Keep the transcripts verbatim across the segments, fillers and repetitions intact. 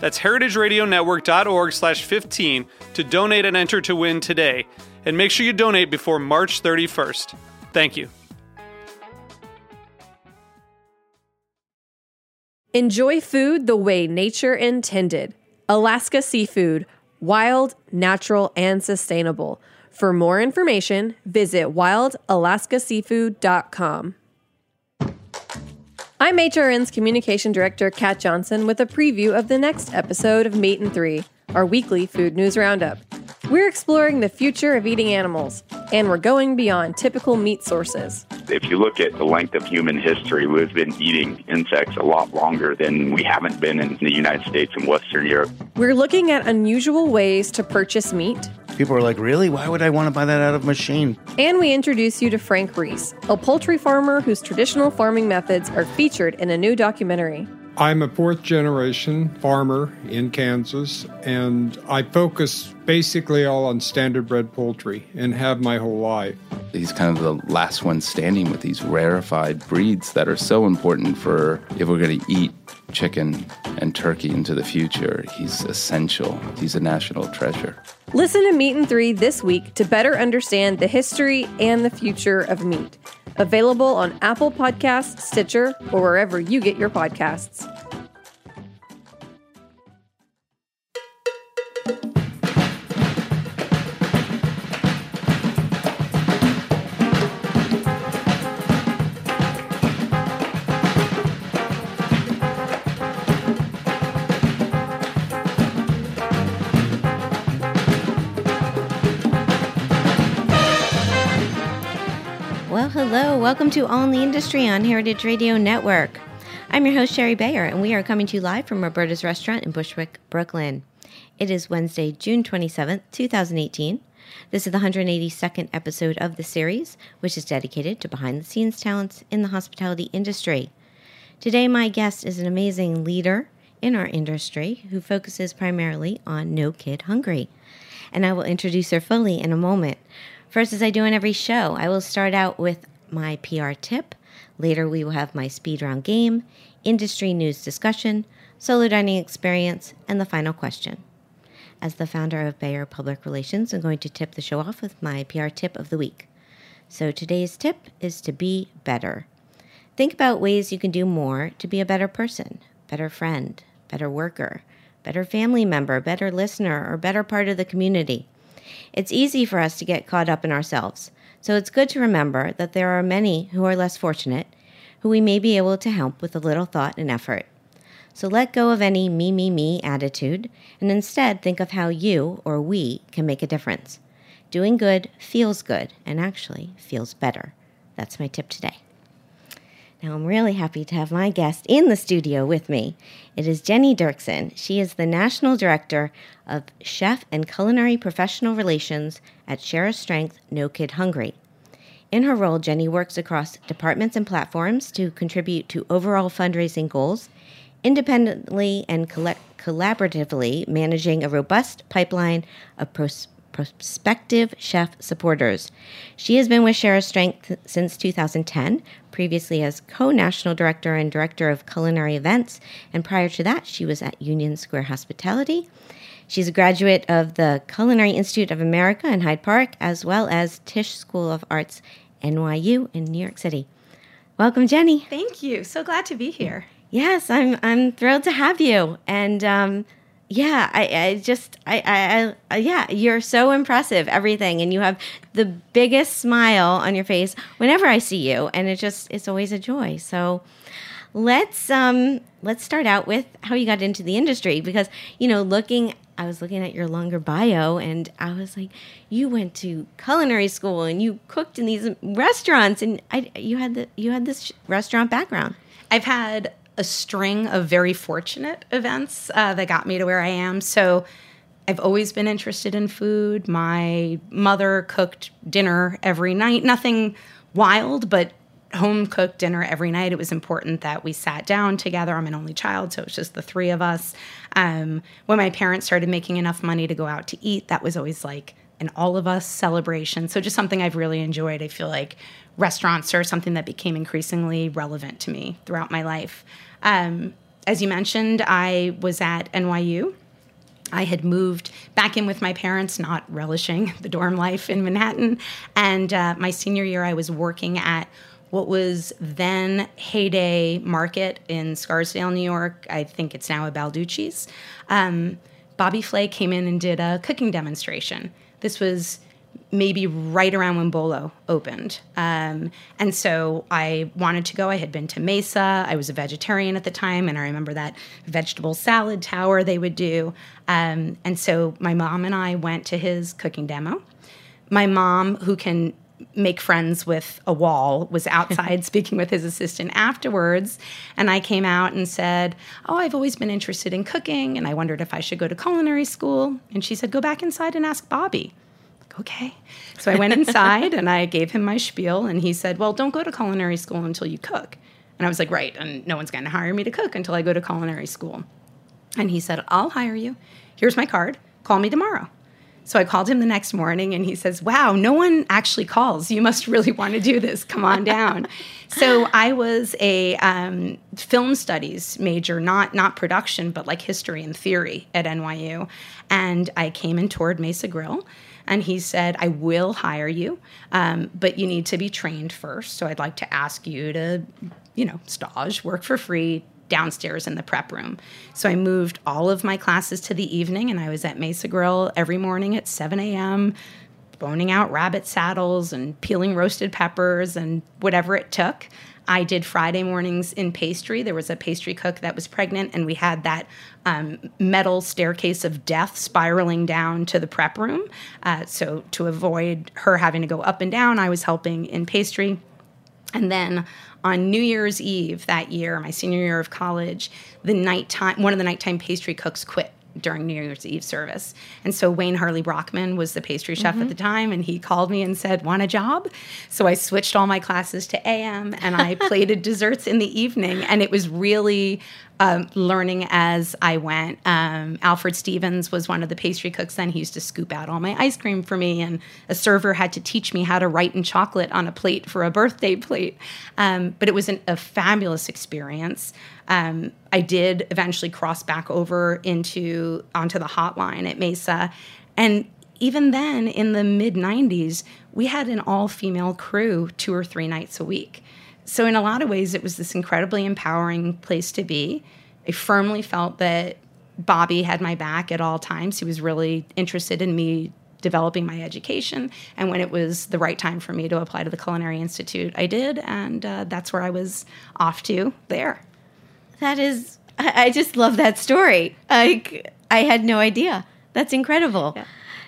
That's heritage radio network dot org slash fifteen to donate and enter to win today. And make sure you donate before March thirty-first. Thank you. Enjoy food the way nature intended. Alaska Seafood, wild, natural, and sustainable. For more information, visit wild alaska seafood dot com. I'm H R N's Communication Director, Kat Johnson, with a preview of the next episode of Meat and Three, our weekly food news roundup. We're exploring the future of eating animals, and we're going beyond typical meat sources. If you look at the length of human history, we've been eating insects a lot longer than we haven't been in the United States and Western Europe. We're looking at unusual ways to purchase meat. People are like, really? Why would I want to buy that out of a machine? And we introduce you to Frank Reese, a poultry farmer whose traditional farming methods are featured in a new documentary. I'm a fourth-generation farmer in Kansas, and I focus basically all on standardbred poultry and have my whole life. He's kind of the last one standing with these rarefied breeds that are so important for if we're going to eat chicken and turkey into the future. He's essential. He's a national treasure. Listen to Meat and Three this week to better understand the history and the future of meat. Available on Apple Podcasts, Stitcher, or wherever you get your podcasts. Hello, welcome to All in the Industry on Heritage Radio Network. I'm your host, Sherry Bayer, and we are coming to you live from Roberta's Restaurant in Bushwick, Brooklyn. It is Wednesday, June twenty-seventh, twenty eighteen. This is the one hundred eighty-second episode of the series, which is dedicated to behind-the-scenes talents in the hospitality industry. Today, my guest is an amazing leader in our industry who focuses primarily on No Kid Hungry, and I will introduce her fully in a moment. First, as I do in every show, I will start out with my P R tip. Later, we will have my speed round game, industry news discussion, solo dining experience, and the final question. As the founder of Bayer Public Relations, I'm going to tip the show off with my P R tip of the week. So today's tip is to be better. Think about ways you can do more to be a better person, better friend, better worker, better family member, better listener, or better part of the community. It's easy for us to get caught up in ourselves, so it's good to remember that there are many who are less fortunate, who we may be able to help with a little thought and effort. So let go of any me, me, me attitude, and instead think of how you or we can make a difference. Doing good feels good, and actually feels better. That's my tip today. Now, I'm really happy to have my guest in the studio with me. It is Jenny Dirksen. She is the National Director of Chef and Culinary Professional Relations at Share Our Strength, No Kid Hungry. In her role, Jenny works across departments and platforms to contribute to overall fundraising goals, independently and coll- collaboratively managing a robust pipeline of pros- prospective chef supporters. She has been with Share Our Strength since two thousand ten, previously as co-national director and director of culinary events, and prior to that, she was at Union Square Hospitality. She's a graduate of the Culinary Institute of America in Hyde Park, as well as Tisch School of Arts, N Y U in New York City. Welcome, Jenny. Thank you. So glad to be here. Yes, I'm I'm thrilled to have you. And um, yeah, I, I just, I, I, I, yeah, you're so impressive, everything. And you have the biggest smile on your face whenever I see you. And it just, it's always a joy. So let's, um, let's start out with how you got into the industry, because, you know, looking, I was looking at your longer bio and I was like, you went to culinary school and you cooked in these restaurants, and I, you had the, you had this restaurant background. I've had a string of very fortunate events uh, that got me to where I am. So I've always been interested in food. My mother cooked dinner every night. Nothing wild, but home-cooked dinner every night. It was important that we sat down together. I'm an only child, so it was just the three of us. Um, when my parents started making enough money to go out to eat, that was always like an all-of-us celebration. So just something I've really enjoyed. I feel like restaurants are something that became increasingly relevant to me throughout my life. Um, as you mentioned, I was at N Y U. I had moved back in with my parents, not relishing the dorm life in Manhattan. And uh, my senior year, I was working at what was then Hay Day Market in Scarsdale, New York. I think it's now a Balducci's. Um, Bobby Flay came in and did a cooking demonstration. This was maybe right around when Bolo opened. Um, and so I wanted to go. I had been to Mesa. I was a vegetarian at the time, and I remember that vegetable salad tower they would do. Um, and so my mom and I went to his cooking demo. My mom, who can make friends with a wall, was outside speaking with his assistant afterwards. And I came out and said, oh, I've always been interested in cooking, and I wondered if I should go to culinary school. And she said, go back inside and ask Bobby. Okay. So I went inside and I gave him my spiel, and he said, well, don't go to culinary school until you cook. And I was like, right, and no one's going to hire me to cook until I go to culinary school. And he said, I'll hire you. Here's my card. Call me tomorrow. So I called him the next morning, and he says, wow, no one actually calls. You must really want to do this. Come on down. So I was a um, film studies major, not not production, but like history and theory at N Y U. And I came and toured Mesa Grill. And he said, I will hire you, um, but you need to be trained first. So I'd like to ask you to, you know, stage, work for free downstairs in the prep room. So I moved all of my classes to the evening, and I was at Mesa Grill every morning at seven a.m., boning out rabbit saddles and peeling roasted peppers and whatever it took. I did Friday mornings in pastry. There was a pastry cook that was pregnant, and we had that um, metal staircase of death spiraling down to the prep room. Uh, so to avoid her having to go up and down, I was helping in pastry. And then on New Year's Eve that year, my senior year of college, the nighttime, one of the nighttime pastry cooks quit during New Year's Eve service. And so Wayne Harley Brockman was the pastry chef mm-hmm. at the time, and he called me and said, want a job? So I switched all my classes to A M, and I plated desserts in the evening, and it was really um, learning as I went. Um, Alfred Stevens was one of the pastry cooks then. He used to scoop out all my ice cream for me, and a server had to teach me how to write in chocolate on a plate for a birthday plate. Um, but it was an, a fabulous experience. Um, I did eventually cross back over into onto the hotline at Mesa. And even then, in the mid-nineties, we had an all-female crew two or three nights a week. So in a lot of ways, it was this incredibly empowering place to be. I firmly felt that Bobby had my back at all times. He was really interested in me developing my education. And when it was the right time for me to apply to the Culinary Institute, I did. And uh, that's where I was off to there. That is, I just love that story. Like, I had no idea. That's incredible. Yeah.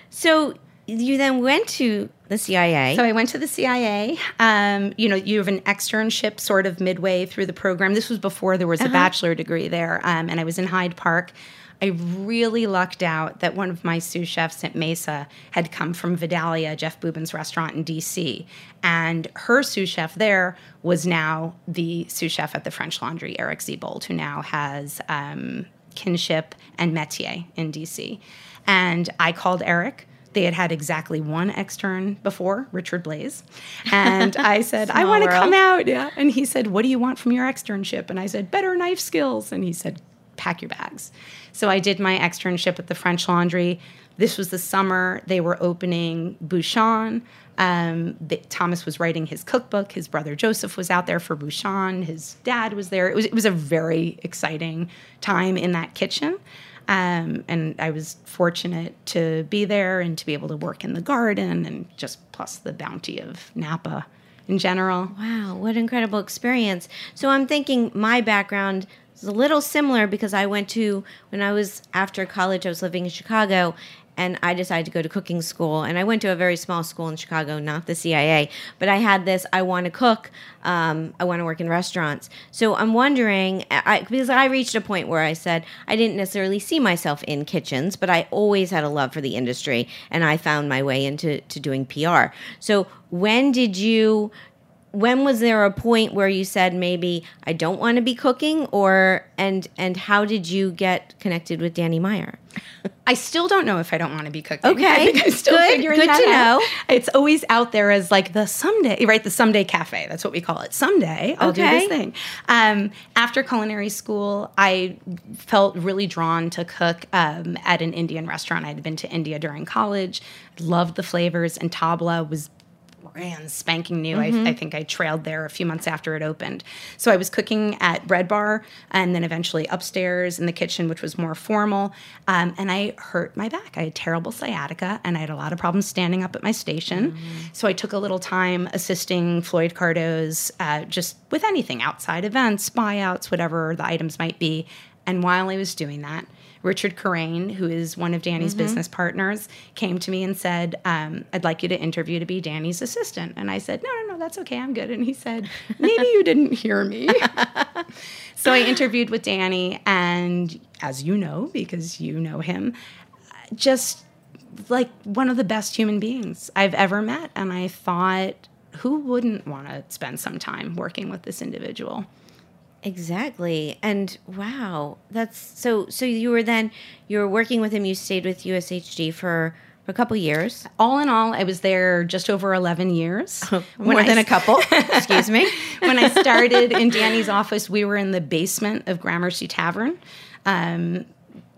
So you then went to the C I A. So I went to the C I A. Um, you know, you have an externship sort of midway through the program. This was before there was uh-huh. a bachelor degree there, um, and I was in Hyde Park. I really lucked out that one of my sous chefs at Mesa had come from Vidalia, Jeff Bubin's restaurant in D C, and her sous chef there was now the sous chef at the French Laundry, Eric Siebold, who now has um, kinship and métier in D C. And I called Eric. They had had exactly one extern before, Richard Blaze. And I said, I want to come out. Yeah. And he said, what do you want from your externship? And I said, better knife skills. And he said, pack your bags. So I did my externship at the French Laundry. This was the summer. They were opening Bouchon. Um, the, Thomas was writing his cookbook. His brother Joseph was out there for Bouchon. His dad was there. It was, it was a very exciting time in that kitchen. Um, and I was fortunate to be there and to be able to work in the garden, and just plus the bounty of Napa in general. Wow, what an incredible experience. So I'm thinking my background is a little similar, because I went to, when I was after college, I was living in Chicago, and I decided to go to cooking school. And I went to a very small school in Chicago, not the C I A. But I had this, I want to cook. Um, I want to work in restaurants. So I'm wondering, I, because I reached a point where I said, I didn't necessarily see myself in kitchens, but I always had a love for the industry. And I found my way into to doing P R. So when did you, when was there a point where you said, maybe I don't want to be cooking? Or, and and how did you get connected with Danny Meyer? I still don't know if I don't want to be cooking. Okay, I think I'm still good, figuring good that to out. Know. It's always out there as like the someday, right? The someday cafe. That's what we call it. Someday I'll okay. do this thing. Um, after culinary school, I felt really drawn to cook um, at an Indian restaurant. I'd been to India during college. Loved the flavors, and tabla was brand spanking new. Mm-hmm. I, I think I trailed there a few months after it opened. So I was cooking at Bread Bar, and then eventually upstairs in the kitchen, which was more formal. Um, and I hurt my back. I had terrible sciatica, and I had a lot of problems standing up at my station. Mm-hmm. So I took a little time assisting Floyd Cardo's uh, just with anything, outside events, buyouts, whatever the items might be. And while I was doing that, Richard Corain, who is one of Danny's mm-hmm. business partners, came to me and said, um, I'd like you to interview to be Danny's assistant. And I said, no, no, no, that's okay. I'm good. And he said, maybe you didn't hear me. So I interviewed with Danny, and as you know, because you know him, just like one of the best human beings I've ever met. And I thought, who wouldn't want to spend some time working with this individual? Exactly. And wow, that's so, so you were then, you were working with him, you stayed with U S H G for, for a couple years. All in all, I was there just over eleven years. Oh, more than I, a couple. Excuse me. When I started in Danny's office, we were in the basement of Gramercy Tavern, um,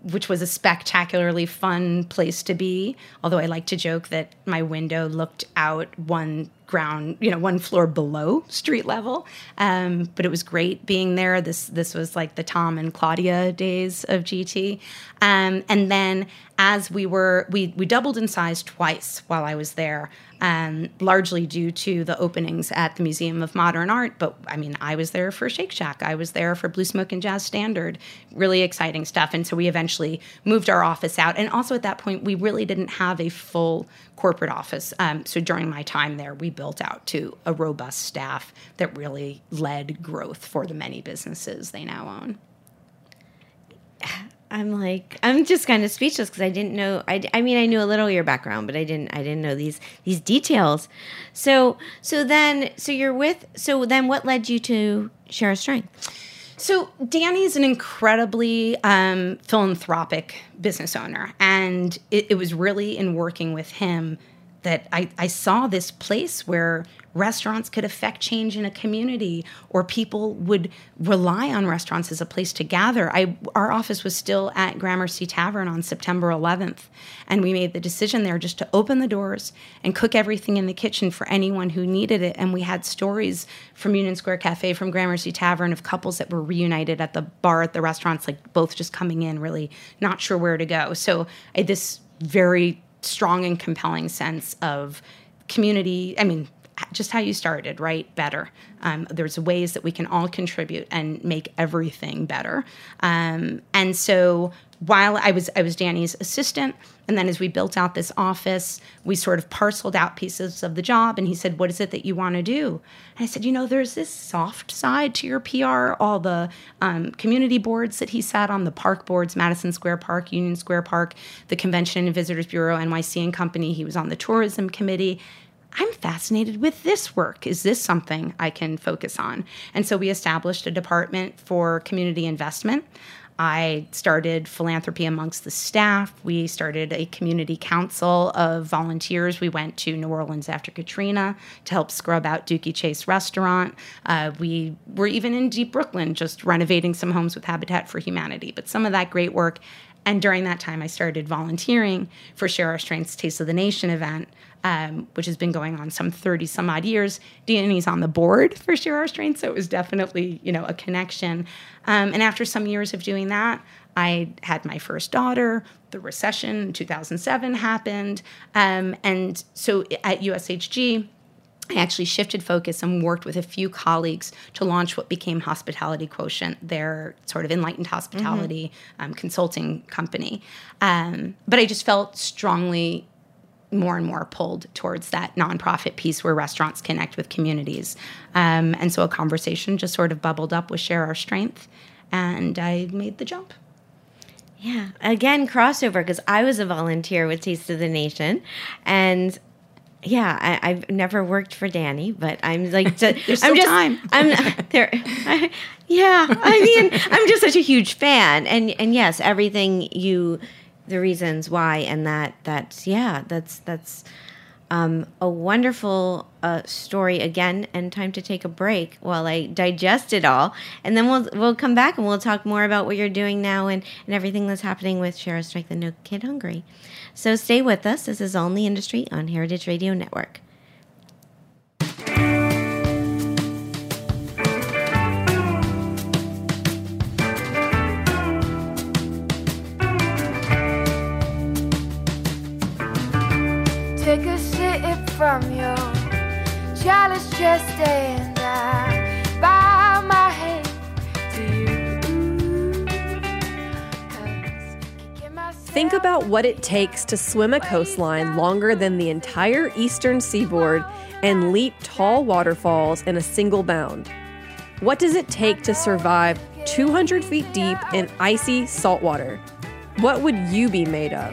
which was a spectacularly fun place to be. Although I like to joke that my window looked out one ground, you know, one floor below street level. Um, but it was great being there. This this was like the Tom and Claudia days of G T. Um, and then as we were, we, we doubled in size twice while I was there, um, largely due to the openings at the Museum of Modern Art. But I mean, I was there for Shake Shack. I was there for Blue Smoke and Jazz Standard. Really exciting stuff. And so we eventually moved our office out. And also at that point, we really didn't have a full corporate office. Um, so during my time there, we built out to a robust staff that really led growth for the many businesses they now own. I'm like, I'm just kind of speechless because I didn't know. I, I mean, I knew a little of your background, but I didn't. I didn't know these these details. So, so then, so you're with. So then, what led you to Share Our Strength? So Danny's an incredibly um, philanthropic business owner, and it, it was really in working with him that I, I saw this place where restaurants could affect change in a community, or people would rely on restaurants as a place to gather. I, our office was still at Gramercy Tavern on September eleventh, and we made the decision there just to open the doors and cook everything in the kitchen for anyone who needed it. And we had stories from Union Square Cafe, from Gramercy Tavern, of couples that were reunited at the bar at the restaurants, like both just coming in, really not sure where to go. So I had this very strong and compelling sense of community. I mean, just how you started, right? Better. Um, there's ways that we can all contribute and make everything better. Um, and so while I was I was Danny's assistant, and then as we built out this office, we sort of parceled out pieces of the job, and he said, what is it that you want to do? And I said, you know, there's this soft side to your P R, all the um, community boards that he sat on, the park boards, Madison Square Park, Union Square Park, the Convention and Visitors Bureau, N Y C and Company. He was on the tourism committee. I'm fascinated with this work. Is this something I can focus on? And so we established a department for community investment. I started philanthropy amongst the staff. We started a community council of volunteers. We went to New Orleans after Katrina to help scrub out Dookie Chase Restaurant. Uh, we were even in deep Brooklyn just renovating some homes with Habitat for Humanity. But some of that great work. And during that time, I started volunteering for Share Our Strength's Taste of the Nation event, um, which has been going on some thirty some odd years. Danny's on the board for Share Our Strength, so it was definitely, you know, a connection. Um, and after some years of doing that, I had my first daughter. The recession in two thousand seven happened. Um, and so at U S H G, I actually shifted focus and worked with a few colleagues to launch what became Hospitality Quotient, their sort of enlightened hospitality mm-hmm. um, consulting company. Um, but I just felt strongly more and more pulled towards that nonprofit piece where restaurants connect with communities. Um, and so a conversation just sort of bubbled up with Share Our Strength, and I made the jump. Yeah. Again, crossover, because I was a volunteer with Taste of the Nation, and yeah, I, I've never worked for Danny, but I'm like, to, there's I'm still just, time. I'm there. I, yeah, I mean, I'm just such a huge fan, and and yes, everything you, the reasons why, and that that's yeah, that's that's um, a wonderful uh, story again, and time to take a break while I digest it all, and then we'll we'll come back and we'll talk more about what you're doing now and and everything that's happening with Share Our Strength and No Kid Hungry. So stay with us. This is All in the Industry on Heritage Radio Network. Take a sip from your chalice just and I bow my hand to you. Think about what it takes to swim a coastline longer than the entire eastern seaboard and leap tall waterfalls in a single bound. What does it take to survive two hundred feet deep in icy saltwater? What would you be made of?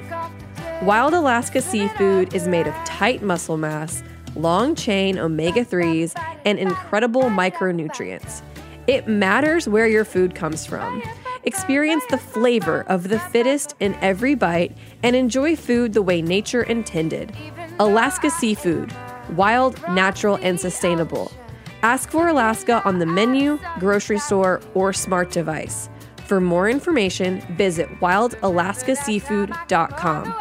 Wild Alaska seafood is made of tight muscle mass, long chain omega threes, and incredible micronutrients. It matters where your food comes from. Experience the flavor of the fittest in every bite and enjoy food the way nature intended. Alaska Seafood, wild, natural, and sustainable. Ask for Alaska on the menu, grocery store, or smart device. For more information, visit wild alaska seafood dot com.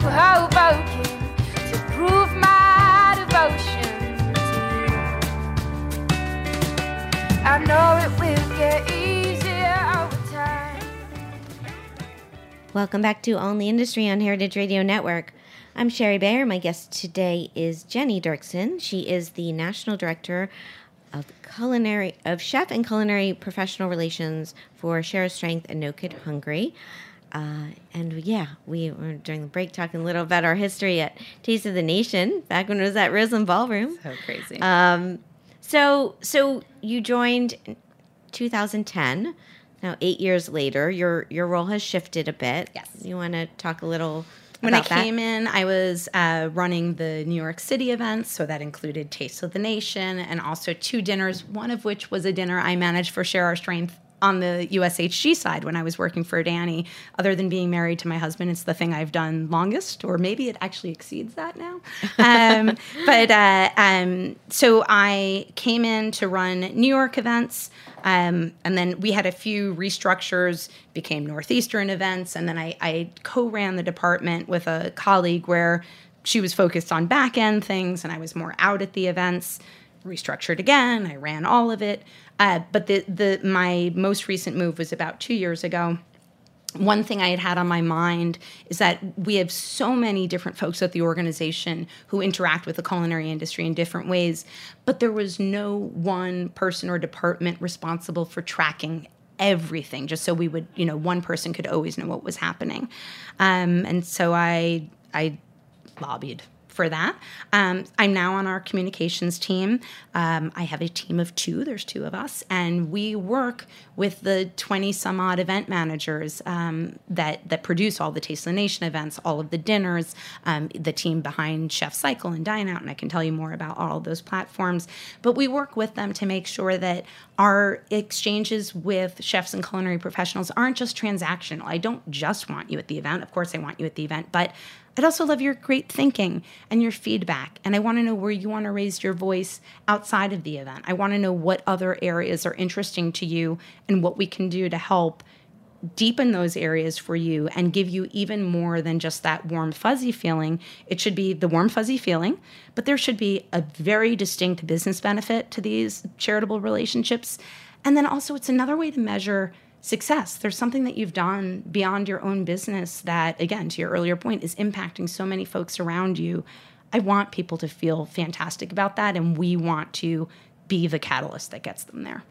I know it will get easier over time. Welcome back to All in the Industry on Heritage Radio Network. I'm Sherry Bayer. My guest today is Jenny Dirksen. She is the National Director of Culinary of Chef and Culinary Professional Relations for Share Our Strength and No Kid Hungry. Uh, and yeah, we were during the break talking a little about our history at Taste of the Nation back when it was at Roseland Ballroom. So crazy. Um, so so you joined in two thousand ten. Now eight years later, your your role has shifted a bit. Yes. You want to talk a little? When I came that. in, I was uh, running the New York City events, so that included Taste of the Nation and also two dinners, one of which was a dinner I managed for Share Our Strength on the U S H G side when I was working for Danny. Other than being married to my husband, it's the thing I've done longest, or maybe it actually exceeds that now. Um, but uh, um, so I came in to run New York events, um, and then we had a few restructures, became Northeastern events, and then I, I co-ran the department with a colleague where she was focused on back-end things, and I was more out at the events. Restructured again. I ran all of it. Uh, but the, the my most recent move was about two years ago. One thing I had had on my mind is that we have so many different folks at the organization who interact with the culinary industry in different ways, but there was no one person or department responsible for tracking everything, just so we would, you know, one person could always know what was happening. Um, and so I I lobbied for that. Um, I'm now on our communications team. Um, I have a team of two. There's two of us. And we work with the twenty some odd event managers um, that, that produce all the Taste of the Nation events, all of the dinners, um, the team behind Chef Cycle and Dine Out. And I can tell you more about all of those platforms. But we work with them to make sure that our exchanges with chefs and culinary professionals aren't just transactional. I don't just want you at the event. Of course, I want you at the event. But I'd also love your great thinking and your feedback. And I want to know where you want to raise your voice outside of the event. I want to know what other areas are interesting to you and what we can do to help deepen those areas for you and give you even more than just that warm, fuzzy feeling. It should be the warm, fuzzy feeling, but there should be a very distinct business benefit to these charitable relationships. And then also it's another way to measure success. There's something that you've done beyond your own business that, again, to your earlier point, is impacting so many folks around you. I want people to feel fantastic about that, and we want to be the catalyst that gets them there.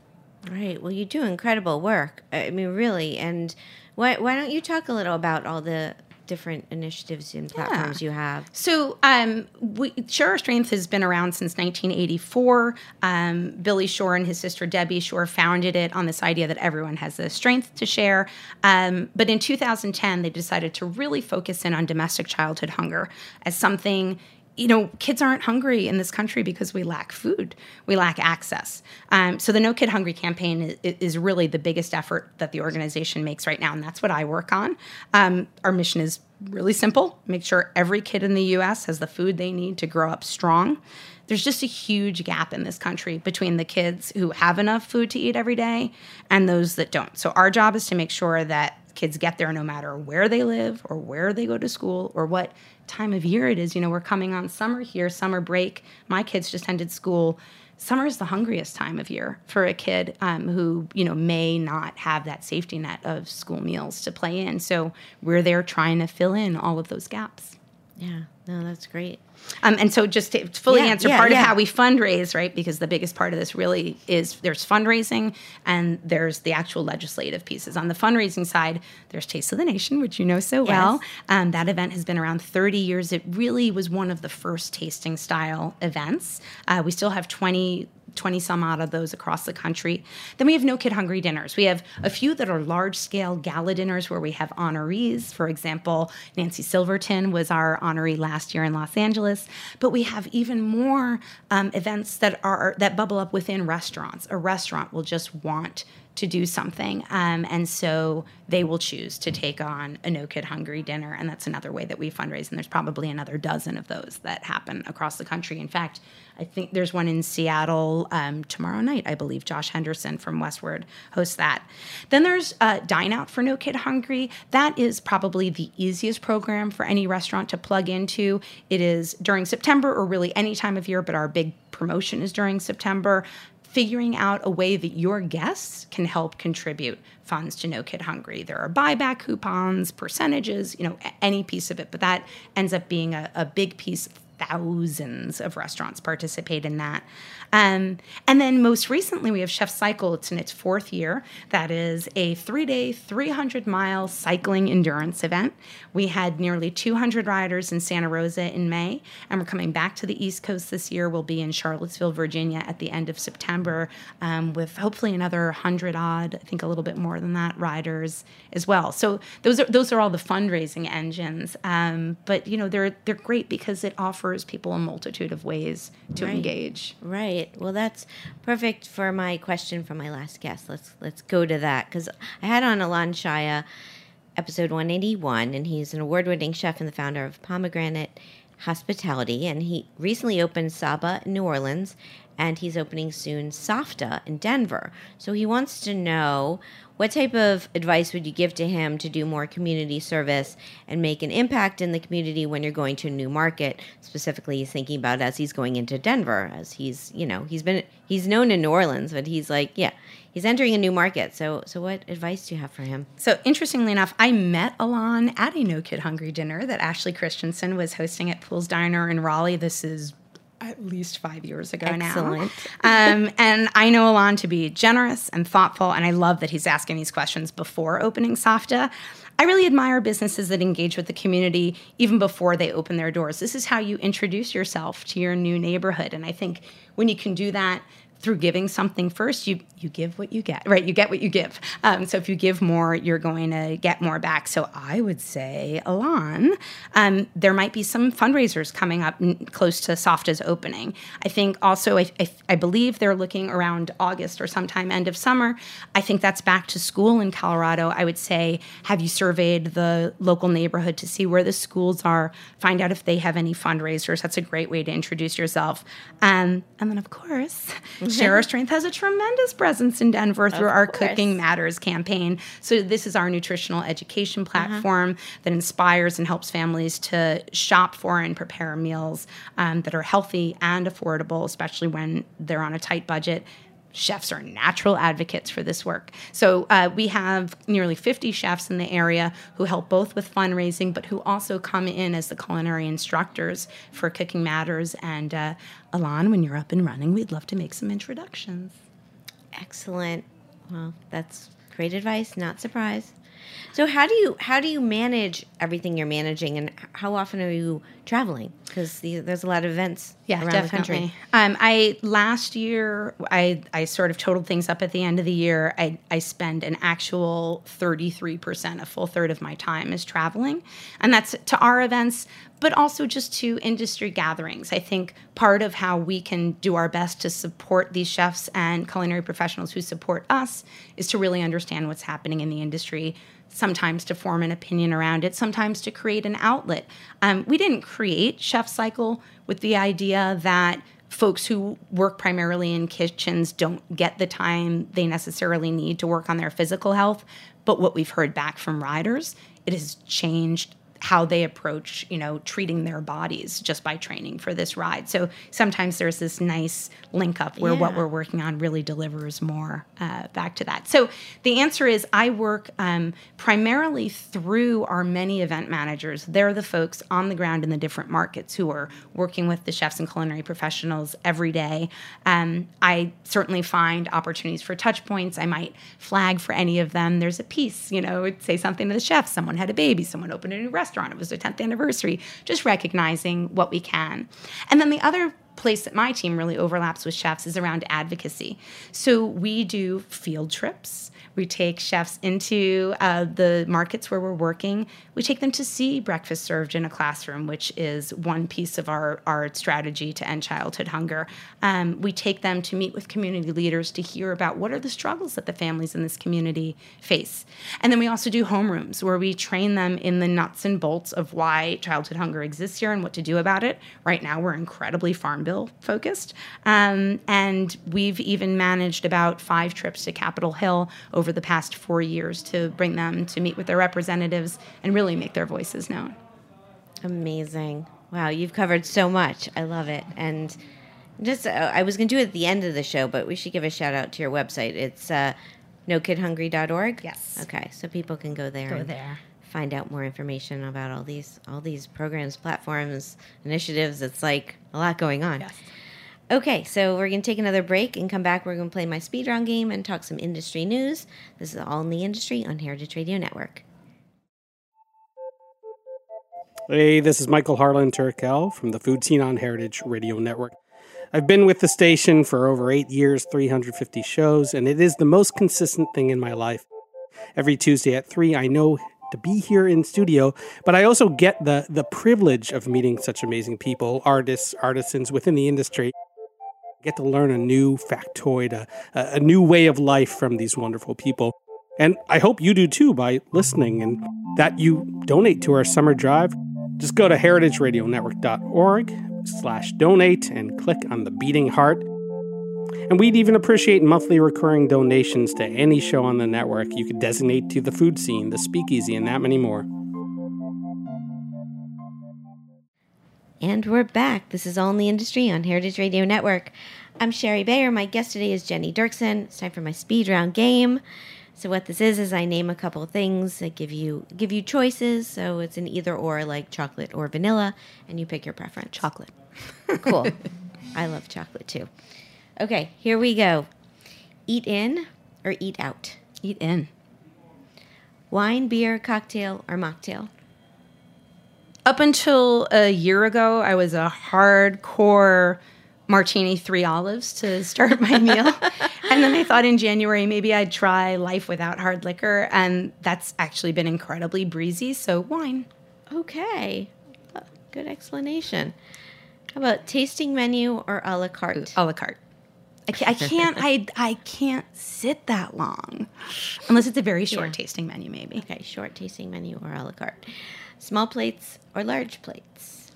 Right. Well, you do incredible work. I mean, really. And why why don't you talk a little about all the different initiatives and platforms yeah. you have? So um, we, Share Our Strength has been around since nineteen eighty-four. Um, Billy Shore and his sister Debbie Shore founded it on this idea that everyone has the strength to share. Um, but in two thousand ten, they decided to really focus in on domestic childhood hunger as something. You know, kids aren't hungry in this country because we lack food. We lack access. Um, so the No Kid Hungry campaign is, is really the biggest effort that the organization makes right now, and that's what I work on. Um, our mission is really simple. Make sure every kid in the U S has the food they need to grow up strong. There's just a huge gap in this country between the kids who have enough food to eat every day and those that don't. So our job is to make sure that kids get there no matter where they live or where they go to school or what time of year it is. You know, we're coming on summer here, summer break. My kids just ended school. Summer is the hungriest time of year for a kid um, who, you know, may not have that safety net of school meals to play in. So we're there trying to fill in all of those gaps. Yeah, no, that's great. Um, and so just to fully yeah, answer yeah, part yeah. of how we fundraise, right, because the biggest part of this really is there's fundraising and there's the actual legislative pieces. On the fundraising side, there's Taste of the Nation, which you know so yes. well. Um, that event has been around thirty years. It really was one of the first tasting style events. Uh, we still have twenty, twenty some odd of those across the country. Then we have No Kid Hungry dinners. We have a few that are large-scale gala dinners where we have honorees. For example, Nancy Silverton was our honoree last year in Los Angeles. But we have even more um, events that are that bubble up within restaurants. A restaurant will just want to do something, um, and so they will choose to take on a No Kid Hungry dinner, and that's another way that we fundraise. And there's probably another dozen of those that happen across the country. In fact, I think there's one in Seattle um, tomorrow night, I believe. Josh Henderson from Westward hosts that. Then there's uh, Dine Out for No Kid Hungry. That is probably the easiest program for any restaurant to plug into. It is during September, or really any time of year, but our big promotion is during September. Figuring out a way that your guests can help contribute funds to No Kid Hungry. There are buyback coupons, percentages, you know, any piece of it. But that ends up being a, a big piece. Thousands of restaurants participate in that. Um, and then most recently, we have Chef Cycle. It's in its fourth year. That is a three-day, three hundred mile cycling endurance event. We had nearly two hundred riders in Santa Rosa in May, and we're coming back to the East Coast this year. We'll be in Charlottesville, Virginia at the end of September um, with hopefully another one hundred odd, I think a little bit more than that, riders as well. So those are, those are all the fundraising engines. Um, but, you know, they're they're great because it offers people a multitude of ways to right. engage. Right. Well, that's perfect for my question from my last guest. Let's let's go to that, because I had on Alon Shaya, episode one eighty-one, and he's an award-winning chef and the founder of Pomegranate Hospitality, and he recently opened Saba in New Orleans, and he's opening soon Safta in Denver. So he wants to know, what type of advice would you give to him to do more community service and make an impact in the community when you're going to a new market? Specifically, he's thinking about as he's going into Denver, as he's, you know, he's been, he's known in New Orleans, but he's like, yeah, he's entering a new market. So so what advice do you have for him? So interestingly enough, I met Alon at a No Kid Hungry dinner that Ashley Christensen was hosting at Pools Diner in Raleigh. This is at least five years ago Excellent. now. Um, and I know Alon to be generous and thoughtful, and I love that he's asking these questions before opening Safta. I really admire businesses that engage with the community even before they open their doors. This is how you introduce yourself to your new neighborhood, and I think when you can do that through giving something first, you you give what you get, right? You get what you give. Um, so if you give more, you're going to get more back. So I would say, Alon, um, there might be some fundraisers coming up n- close to Safta's opening. I think also, I, I, I believe they're looking around August or sometime end of summer. I think that's back to school in Colorado. I would say, have you surveyed the local neighborhood to see where the schools are? Find out if they have any fundraisers. That's a great way to introduce yourself. Um, and then, of course, Share Our Strength has a tremendous presence in Denver through our Cooking Matters campaign. So this is our nutritional education platform uh-huh. that inspires and helps families to shop for and prepare meals um, that are healthy and affordable, especially when they're on a tight budget. Chefs are natural advocates for this work. So uh, we have nearly fifty chefs in the area who help both with fundraising, but who also come in as the culinary instructors for Cooking Matters. And uh, Alon, when you're up and running, we'd love to make some introductions. Excellent. Well, that's great advice. Not surprised. So how do you how do you manage everything you're managing, and how often are you traveling? Because there's a lot of events yeah, around definitely. the country. Um, I last year I I sort of totaled things up at the end of the year. I I spend an actual thirty-three percent, a full third of my time is traveling, and that's to our events, but also just to industry gatherings. I think part of how we can do our best to support these chefs and culinary professionals who support us is to really understand what's happening in the industry, sometimes to form an opinion around it, sometimes to create an outlet. Um, we didn't create Chef Cycle with the idea that folks who work primarily in kitchens don't get the time they necessarily need to work on their physical health, but what we've heard back from riders, it has changed how they approach, you know, treating their bodies just by training for this ride. So sometimes there's this nice link up where yeah. what we're working on really delivers more uh, back to that. So the answer is I work um, primarily through our many event managers. They're the folks on the ground in the different markets who are working with the chefs and culinary professionals every day. Um, I certainly find opportunities for touch points. I might flag for any of them. There's a piece, you know, it'd say something to the chef. Someone had a baby. Someone opened a new restaurant. Restaurant. It was their tenth anniversary, just recognizing what we can. And then the other place that my team really overlaps with chefs is around advocacy. So we do field trips. We take chefs into uh, the markets where we're working. We take them to see breakfast served in a classroom, which is one piece of our, our strategy to end childhood hunger. Um, we take them to meet with community leaders to hear about what are the struggles that the families in this community face. And then we also do homerooms where we train them in the nuts and bolts of why childhood hunger exists here and what to do about it. Right now, we're incredibly farm bill focused. Um, and we've even managed about five trips to Capitol Hill over the past four years to bring them to meet with their representatives and really make their voices known. Amazing. Wow, you've covered so much. I love it. And just, uh, I was going to do it at the end of the show, but we should give a shout out to your website. It's uh, no kid hungry dot org. Yes. Okay, so people can go there. Go and there. Find out more information about all these all these programs, platforms, initiatives. It's like a lot going on. Yes. Okay, so we're going to take another break and come back. We're going to play my speed round game and talk some industry news. This is All in the Industry on Heritage Radio Network. Hey, this is Michael Harlan Turkel from the Food Scene on Heritage Radio Network. I've been with the station for over eight years, three hundred fifty shows, and it is the most consistent thing in my life. Every Tuesday at three, I know to be here in studio, but I also get the, the privilege of meeting such amazing people, artists, artisans within the industry. I get to learn a new factoid, a, a new way of life from these wonderful people. And I hope you do too by listening, and that you donate to our summer drive. Just go to heritage radio network dot org slash donate and click on the beating heart. And we'd even appreciate monthly recurring donations to any show on the network you could designate to the Food Scene, the Speakeasy, and that many more. And we're back. This is All in the Industry on Heritage Radio Network. I'm Sherry Bayer. My guest today is Jenny Dirksen. It's time for my speed round game. So what this is is I name a couple of things. I give you give you choices. So it's an either or, like chocolate or vanilla, and you pick your preference. Chocolate. Cool. I love chocolate too. Okay, here we go. Eat in or eat out? Eat in. Wine, beer, cocktail, or mocktail? Up until a year ago, I was a hardcore martini three olives to start my meal. And then I thought in January, maybe I'd try life without hard liquor. And that's actually been incredibly breezy, so wine. Okay. Good explanation. How about tasting menu or a la carte? Ooh, a la carte. I can't. I I can't sit that long, unless it's a very short yeah. tasting menu, maybe. Okay, short tasting menu or a la carte. Small plates or large plates?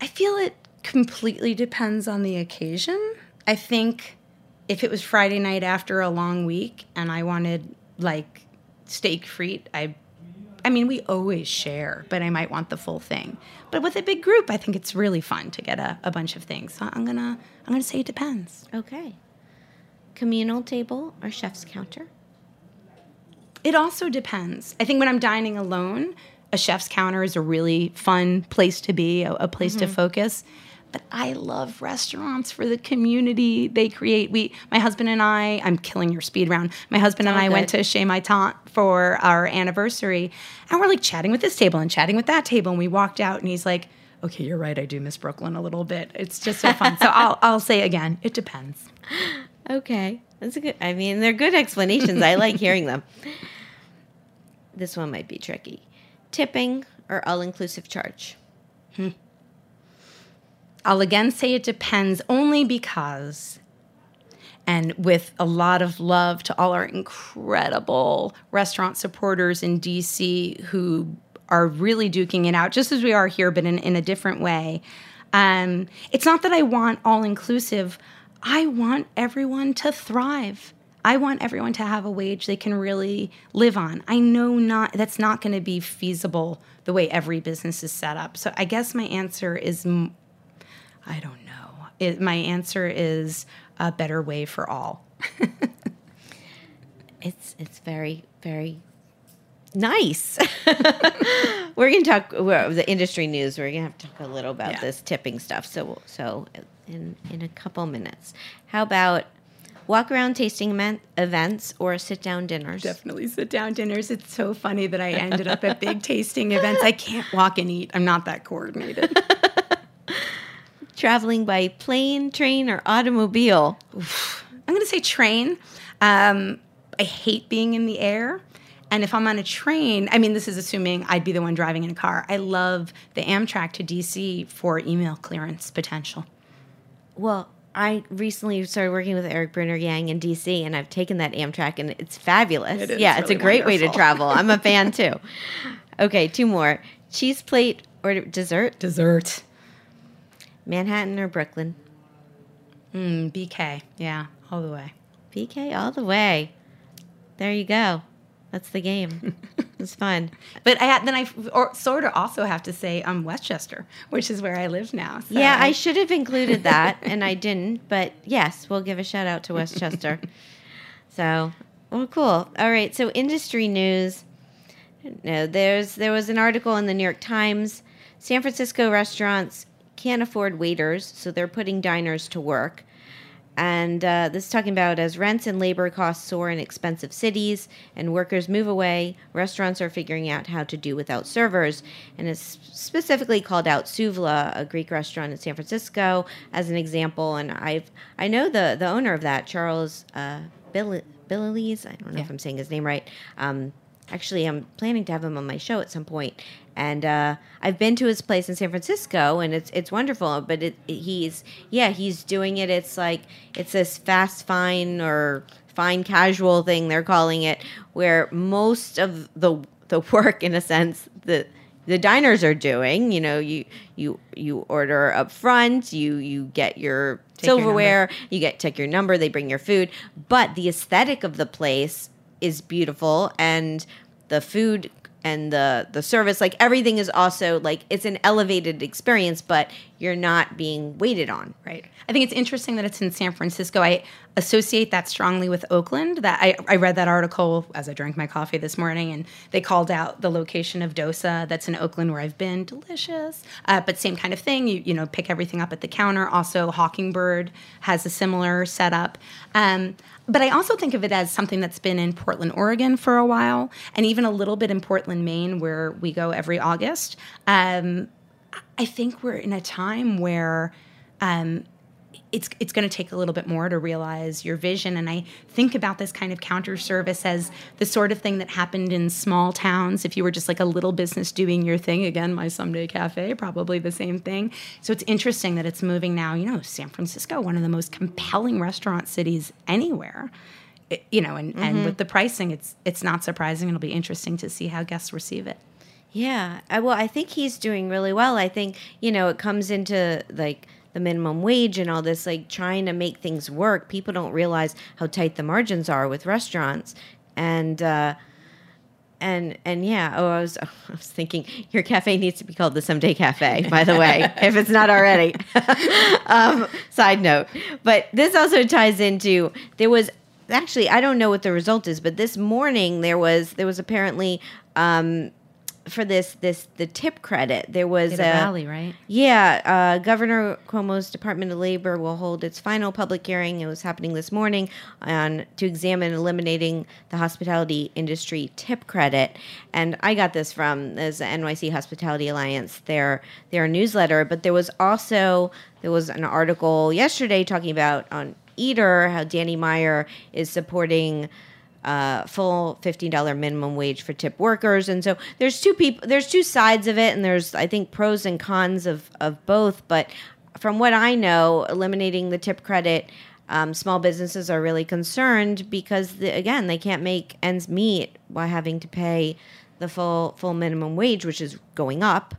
I feel it completely depends on the occasion. I think if it was Friday night after a long week and I wanted like steak frites, I. I mean, we always share, but I might want the full thing. But with a big group, I think it's really fun to get a, a bunch of things. So I'm gonna, I'm gonna say it depends. Okay, communal table or chef's counter? It also depends. I think when I'm dining alone, a chef's counter is a really fun place to be, a, a place mm-hmm. to focus. But I love restaurants for the community they create. We, my husband and I, I'm killing your speed round. My husband and oh, I good. went to Chez My Tante for our anniversary. And we're like chatting with this table and chatting with that table. And we walked out and he's like, okay, you're right. I do miss Brooklyn a little bit. It's just so fun. So I'll, I'll say again, it depends. Okay. That's a good, I mean, they're good explanations. I like hearing them. This one might be tricky. Tipping or all-inclusive charge? Hmm. I'll again say it depends only because, and with a lot of love to all our incredible restaurant supporters in D C who are really duking it out, just as we are here, but in, in a different way. Um, it's not that I want all-inclusive. I want everyone to thrive. I want everyone to have a wage they can really live on. I know not that's not going to be feasible the way every business is set up. So I guess my answer is... M- I don't know. It, my answer is a better way for all. it's it's very, very nice. We're going to talk well, the industry news. We're going to have to talk a little about yeah. this tipping stuff. So so in, in a couple minutes. How about walk-around tasting events or sit-down dinners? Definitely sit-down dinners. It's so funny that I ended up at big tasting events. I can't walk and eat. I'm not that coordinated. Traveling by plane, train, or automobile? Oof. I'm going to say train. Um, I hate being in the air. And if I'm on a train, I mean, this is assuming I'd be the one driving in a car. I love the Amtrak to D C for email clearance potential. Well, I recently started working with Eric Brunner Yang in D C, and I've taken that Amtrak, and it's fabulous. It is yeah, really it's a great wonderful. way to travel. I'm a fan, too. Okay, two more. Cheese plate or dessert? Dessert. Manhattan or Brooklyn? Mm, B K, yeah, all the way. B K all the way. There you go. That's the game. It's fun. But I had, then I or, sort of also have to say um, Westchester, which is where I live now. So. Yeah, I should have included that, and I didn't. But yes, we'll give a shout out to Westchester. So, well, cool. All right, so industry news. No, there's there was an article in the New York Times. San Francisco restaurants can't afford waiters, so they're putting diners to work. And uh, this is talking about as rents and labor costs soar in expensive cities and workers move away, restaurants are figuring out how to do without servers. And it's specifically called out Souvla, a Greek restaurant in San Francisco, as an example. And I've I know the, the owner of that, Charles uh, Billiles. I don't know yeah. if I'm saying his name right. Um, Actually, I'm planning to have him on my show at some point. And uh, I've been to his place in San Francisco, and it's it's wonderful. But it, it, he's, yeah, he's doing it. It's like, it's this fast fine or fine casual thing they're calling it, where most of the the work, in a sense, the the diners are doing. You know, you you, you order up front, you, you get your take silverware, your you get take your number, they bring your food. But the aesthetic of the place is beautiful, and the food and the the service, like everything is also like it's an elevated experience, but you're not being waited on. Right. I think it's interesting that it's in San Francisco. I associate that strongly with Oakland. That I, I read that article as I drank my coffee this morning, and they called out the location of Dosa. That's in Oakland where I've been. Delicious. Uh, but same kind of thing. You you know, pick everything up at the counter. Also, Hawkingbird has a similar setup. Um, But I also think of it as something that's been in Portland, Oregon for a while, and even a little bit in Portland, Maine, where we go every August. Um, I think we're in a time where um, it's it's going to take a little bit more to realize your vision. And I think about this kind of counter service as the sort of thing that happened in small towns. If you were just like a little business doing your thing, again, my Someday Cafe, probably the same thing. So it's interesting that it's moving now. You know, San Francisco, one of the most compelling restaurant cities anywhere. It, you know, and, mm-hmm. and with the pricing, it's it's not surprising. It'll be interesting to see how guests receive it. Yeah. I, well, I think he's doing really well. I think, you know, it comes into like the minimum wage and all this, like trying to make things work. People don't realize how tight the margins are with restaurants. And uh, And and yeah, oh, I was oh, I was thinking your cafe needs to be called the Someday Cafe, by the way, if it's not already. um, side note, but this also ties into there was actually I don't know what the result is, but this morning there was there was apparently um, for this this the tip credit there was a Valley, right? Yeah, uh, Governor Cuomo's Department of Labor will hold its final public hearing. It was happening this morning on to examine eliminating the hospitality industry tip credit, and I got this from this N Y C Hospitality Alliance their their newsletter. But there was also there was an article yesterday talking about on Eater, how Danny Meyer is supporting uh, full fifteen dollars minimum wage for tip workers, and so there's two people, there's two sides of it, and there's I think pros and cons of of both. But from what I know, eliminating the tip credit, um, small businesses are really concerned because the, again they can't make ends meet while having to pay the full full minimum wage, which is going up.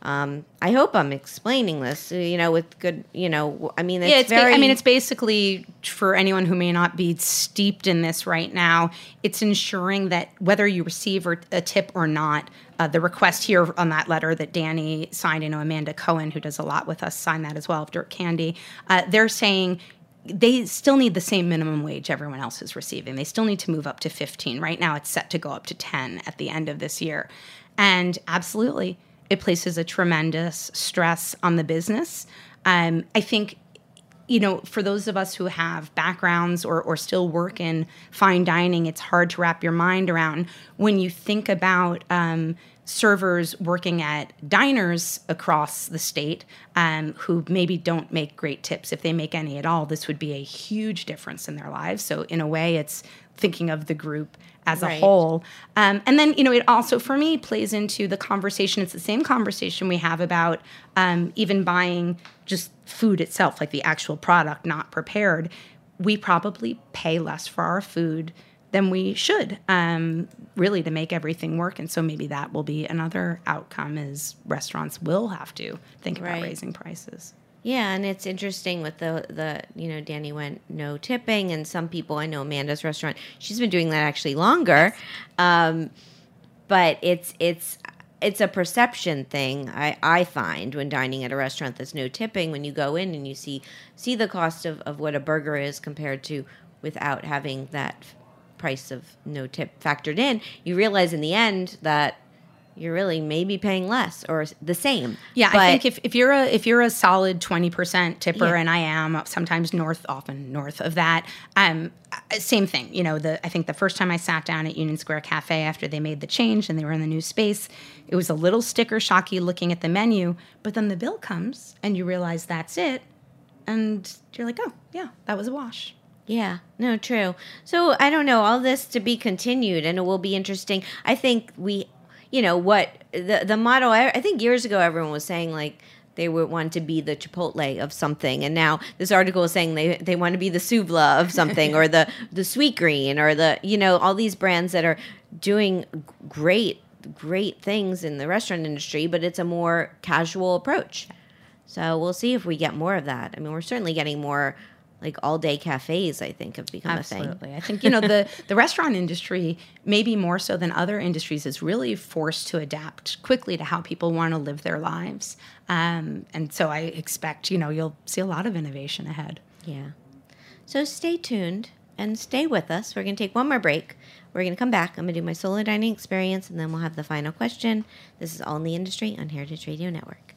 Um, I hope I'm explaining this, you know, with good, you know, I mean, it's, yeah, it's very... Ba- I mean, it's basically, for anyone who may not be steeped in this right now, it's ensuring that whether you receive or, a tip or not, uh, the request here on that letter that Danny signed, I know Amanda Cohen, who does a lot with us, signed that as well, of Dirt Candy, uh, they're saying... they still need the same minimum wage everyone else is receiving. They still need to move up to fifteen. Right now it's set to go up to ten at the end of this year. And absolutely, it places a tremendous stress on the business. Um, I think, you know, for those of us who have backgrounds or, or still work in fine dining, it's hard to wrap your mind around when you think about um, servers working at diners across the state um, who maybe don't make great tips. If they make any at all, this would be a huge difference in their lives. So in a way, it's thinking of the group as right. a whole. Um, and then, you know, it also, for me, plays into the conversation. It's the same conversation we have about um, even buying just food itself, like the actual product, not prepared. We probably pay less for our food than we should, um, really, to make everything work. And so maybe that will be another outcome is restaurants will have to think right. about raising prices. Yeah, and it's interesting with the, the you know, Danny went no tipping, and some people, I know Amanda's restaurant, she's been doing that actually longer, um, but it's it's it's a perception thing, I, I find, when dining at a restaurant that's no tipping, when you go in and you see see the cost of, of what a burger is compared to without having that price of no tip factored in, you realize in the end that you're really maybe paying less or the same. Yeah, but I think if, if you're a if you're a solid twenty percent tipper, yeah. and I am sometimes north, often north of that, um, same thing. You know, the I think the first time I sat down at Union Square Cafe after they made the change and they were in the new space, it was a little sticker shocky looking at the menu, but then the bill comes and you realize that's it, and you're like, oh yeah, that was a wash. Yeah, no, true. So I don't know, all this to be continued, and it will be interesting. I think we. You know, what the the model, I, I think years ago everyone was saying like they would want to be the Chipotle of something. And now this article is saying they, they want to be the Souvla of something or the, the Sweet Green or the, you know, all these brands that are doing great, great things in the restaurant industry, but it's a more casual approach. So we'll see if we get more of that. I mean, we're certainly getting more like all-day cafes, I think, have become Absolutely. a thing. Absolutely. I think, you know, the, the restaurant industry, maybe more so than other industries, is really forced to adapt quickly to how people want to live their lives. Um, and so I expect, you know, you'll see a lot of innovation ahead. Yeah. So stay tuned and stay with us. We're going to take one more break. We're going to come back. I'm going to do my solo dining experience, and then we'll have the final question. This is All in the Industry on Heritage Radio Network.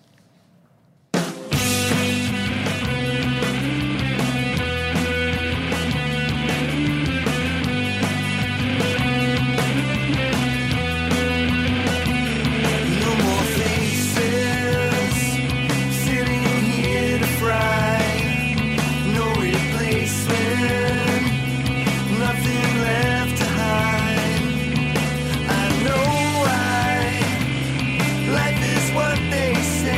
What they say.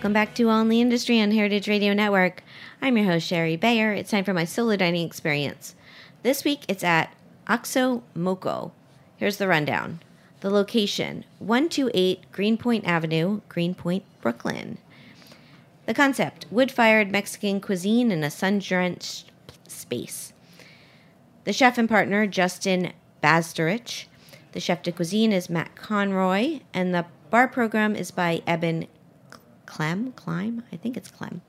Welcome back to All in the Industry on Heritage Radio Network. I'm your host, Sherry Bayer. It's time for my solo dining experience. This week, it's at Oxo Moco. Here's the rundown. The location, one twenty-eight Greenpoint Avenue, Greenpoint, Brooklyn. The concept, wood-fired Mexican cuisine in a sun-drenched space. The chef and partner, Justin Basterich. The chef de cuisine is Matt Conroy, and the bar program is by Eben Clem? Climb? I think it's Clem.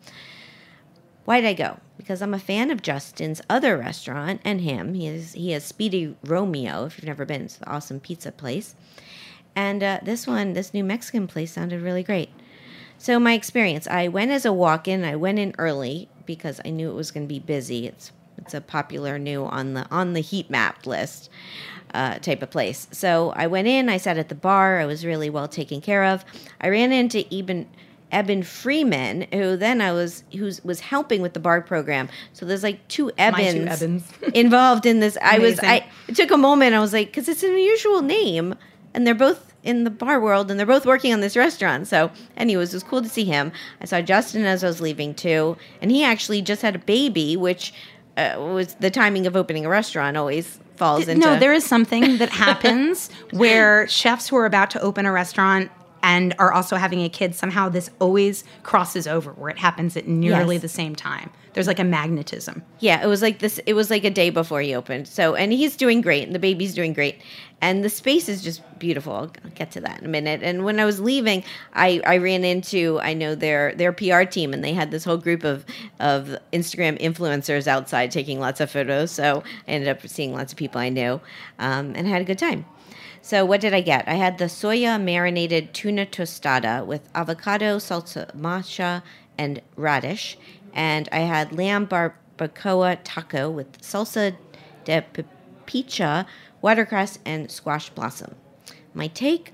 Why'd I go? Because I'm a fan of Justin's other restaurant and him. He is he has Speedy Romeo, if you've never been. It's an awesome pizza place. And uh, this one, this new Mexican place sounded really great. So my experience, I went as a walk-in. I went in early because I knew it was going to be busy. It's it's a popular new on the on the heat map list uh, type of place. So I went in. I sat at the bar. I was really well taken care of. I ran into Eben... Eben Freeman, who then I was who's was helping with the bar program. So there's like two Ebens, two Ebens. involved in this. I was I it took a moment. I was like, because it's an unusual name, and they're both in the bar world, and they're both working on this restaurant. So, anyways, it was cool to see him. I saw Justin as I was leaving too, and he actually just had a baby, which uh, was the timing of opening a restaurant always. Falls into. No, there is something that happens where chefs who are about to open a restaurant and are also having a kid, somehow this always crosses over where it happens at nearly yes. the same time. There's like a magnetism. Yeah, it was like this. It was like a day before he opened. So, and he's doing great, and the baby's doing great. And the space is just beautiful. I'll get to that in a minute. And when I was leaving, I, I ran into, I know their their P R team, and they had this whole group of, of Instagram influencers outside taking lots of photos. So I ended up seeing lots of people I knew, um, and I had a good time. So what did I get? I had the soya marinated tuna tostada with avocado, salsa masha, and radish. And I had lamb barbacoa taco with salsa de pipicha, watercress, and squash blossom. My take?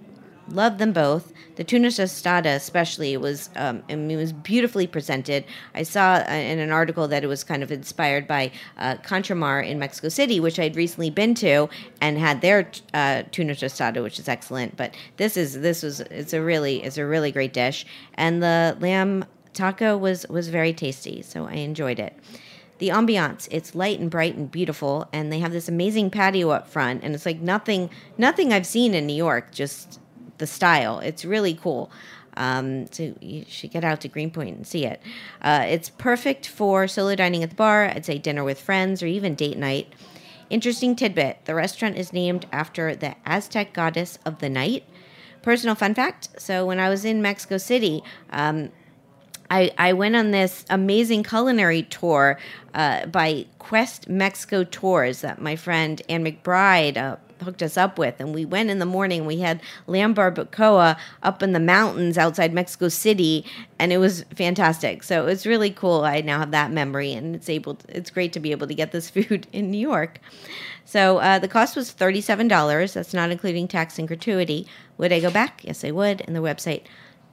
Love them both. The tuna tostada especially was um, I mean, it was beautifully presented. I saw in an article that it was kind of inspired by uh, Contramar in Mexico City, which I'd recently been to and had their uh, tuna tostada, which is excellent. But this is this was it's a really it's a really great dish, and the lamb taco was was very tasty, so I enjoyed it. The ambiance, it's light and bright and beautiful, and they have this amazing patio up front, and it's like nothing nothing I've seen in New York. Just the style. It's really cool. Um, so you should get out to Greenpoint and see it. Uh, it's perfect for solo dining at the bar. I'd say dinner with friends or even date night. Interesting tidbit. The restaurant is named after the Aztec goddess of the night. Personal fun fact. So when I was in Mexico City, um, I, I went on this amazing culinary tour uh, by Quest Mexico Tours that my friend Ann McBride uh, hooked us up with, and we went in the morning. We had lamb barbacoa up in the mountains outside Mexico City, and it was fantastic. So it was really cool. I now have that memory, and it's able. To, it's great to be able to get this food in New York. So uh, the cost was thirty-seven dollars. That's not including tax and gratuity. Would I go back? Yes, I would. And the website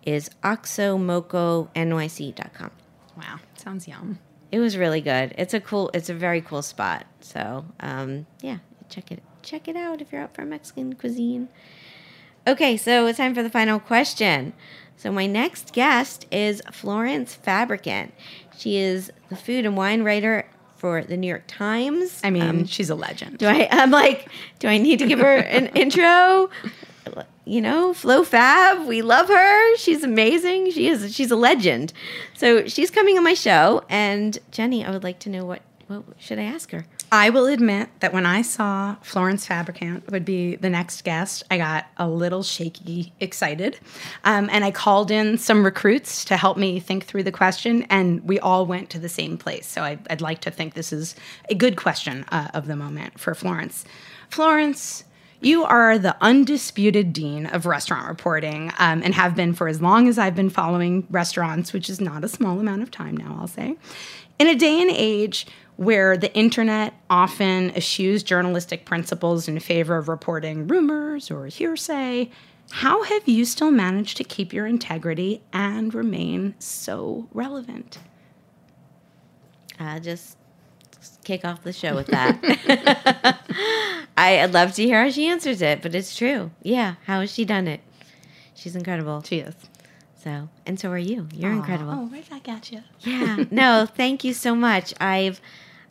is oxo moco n y c dot com. Wow, sounds yum. It was really good. It's a cool. It's a very cool spot. So um, yeah, check it. Check it out if you're up for Mexican cuisine. Okay, so it's time for the final question. So my next guest is Florence Fabricant. She is the food and wine writer for the New York Times. I mean, um, she's a legend. Do I? I'm like, do I need to give her an intro? You know, Flo Fab, we love her. She's amazing. She is. She's a legend. So she's coming on my show. And Jenny, I would like to know what what should I ask her? I will admit that when I saw Florence Fabricant would be the next guest, I got a little shaky excited, um, and I called in some recruits to help me think through the question, and we all went to the same place. So I, I'd like to think this is a good question uh, of the moment for Florence. Florence, you are the undisputed dean of restaurant reporting, um, and have been for as long as I've been following restaurants, which is not a small amount of time now, I'll say. In a day and age where the internet often eschews journalistic principles in favor of reporting rumors or hearsay, how have you still managed to keep your integrity and remain so relevant? I'll just kick off the show with that. I, I'd love to hear how she answers it, but it's true. Yeah, how has she done it? She's incredible. She is. So, and so are you. You're Aww. Incredible. Oh, right back at you. Yeah. No, thank you so much. I've,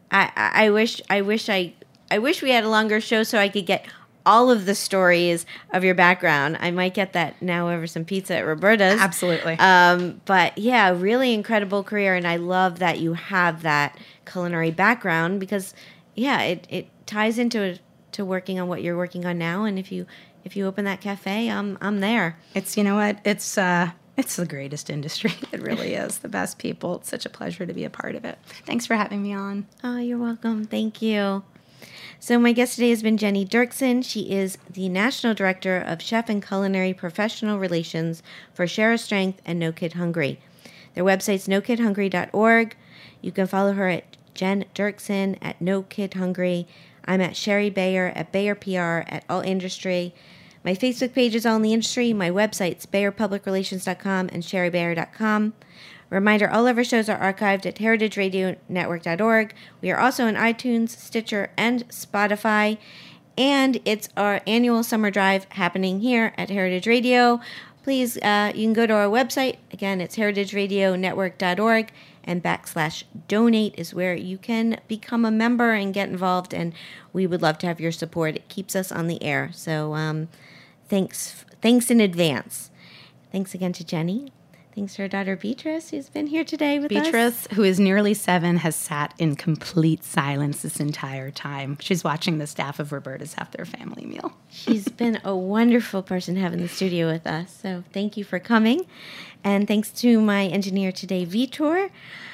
I, I wish, I wish I, I wish we had a longer show so I could get all of the stories of your background. I might get that now over some pizza at Roberta's. Absolutely. Um, but yeah, really incredible career. And I love that you have that culinary background because yeah, it, it ties into to working on what you're working on now. And if you, if you open that cafe, I'm, I'm there. It's, you know what, it's, uh, it's the greatest industry. It really is. The best people. It's such a pleasure to be a part of it. Thanks for having me on. Oh, you're welcome. Thank you. So my guest today has been Jenny Dirksen. She is the National Director of Chef and Culinary Professional Relations for Share Our Strength and No Kid Hungry. Their website's no kid hungry dot org. You can follow her at Jen Dirksen at No Kid Hungry. I'm at Sherry Bayer at Bayer P R at All Industry. My Facebook page is All in the Industry. My website's bayer public relations dot com and sherry bayer dot com. Reminder, all of our shows are archived at heritage radio network dot org. We are also on iTunes, Stitcher, and Spotify. And it's our annual summer drive happening here at Heritage Radio. Please, uh, you can go to our website. Again, it's heritage radio network dot org. And backslash donate is where you can become a member and get involved. And we would love to have your support. It keeps us on the air. So um, thanks thanks in advance. Thanks again to Jenny. Thanks to her daughter Beatrice, who's been here today with Beatrice, us. Beatrice, who is nearly seven, has sat in complete silence this entire time. She's watching the staff of Roberta's have their family meal. She's been a wonderful person to have in the studio with us. So thank you for coming. And thanks to my engineer today, Vitor.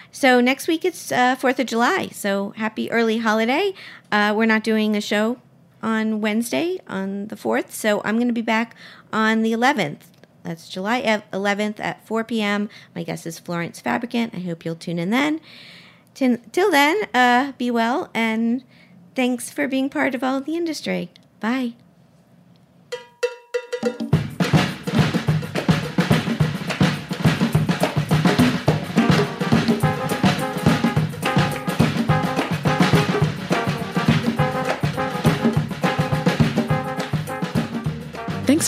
So next week it's uh, fourth of July. So happy early holiday. Uh, we're not doing a show on Wednesday on the fourth. So I'm going to be back on the eleventh. That's July eleventh at four p.m. My guest is Florence Fabricant. I hope you'll tune in then. Till then, uh, be well, and thanks for being part of All of the Industry. Bye. Thanks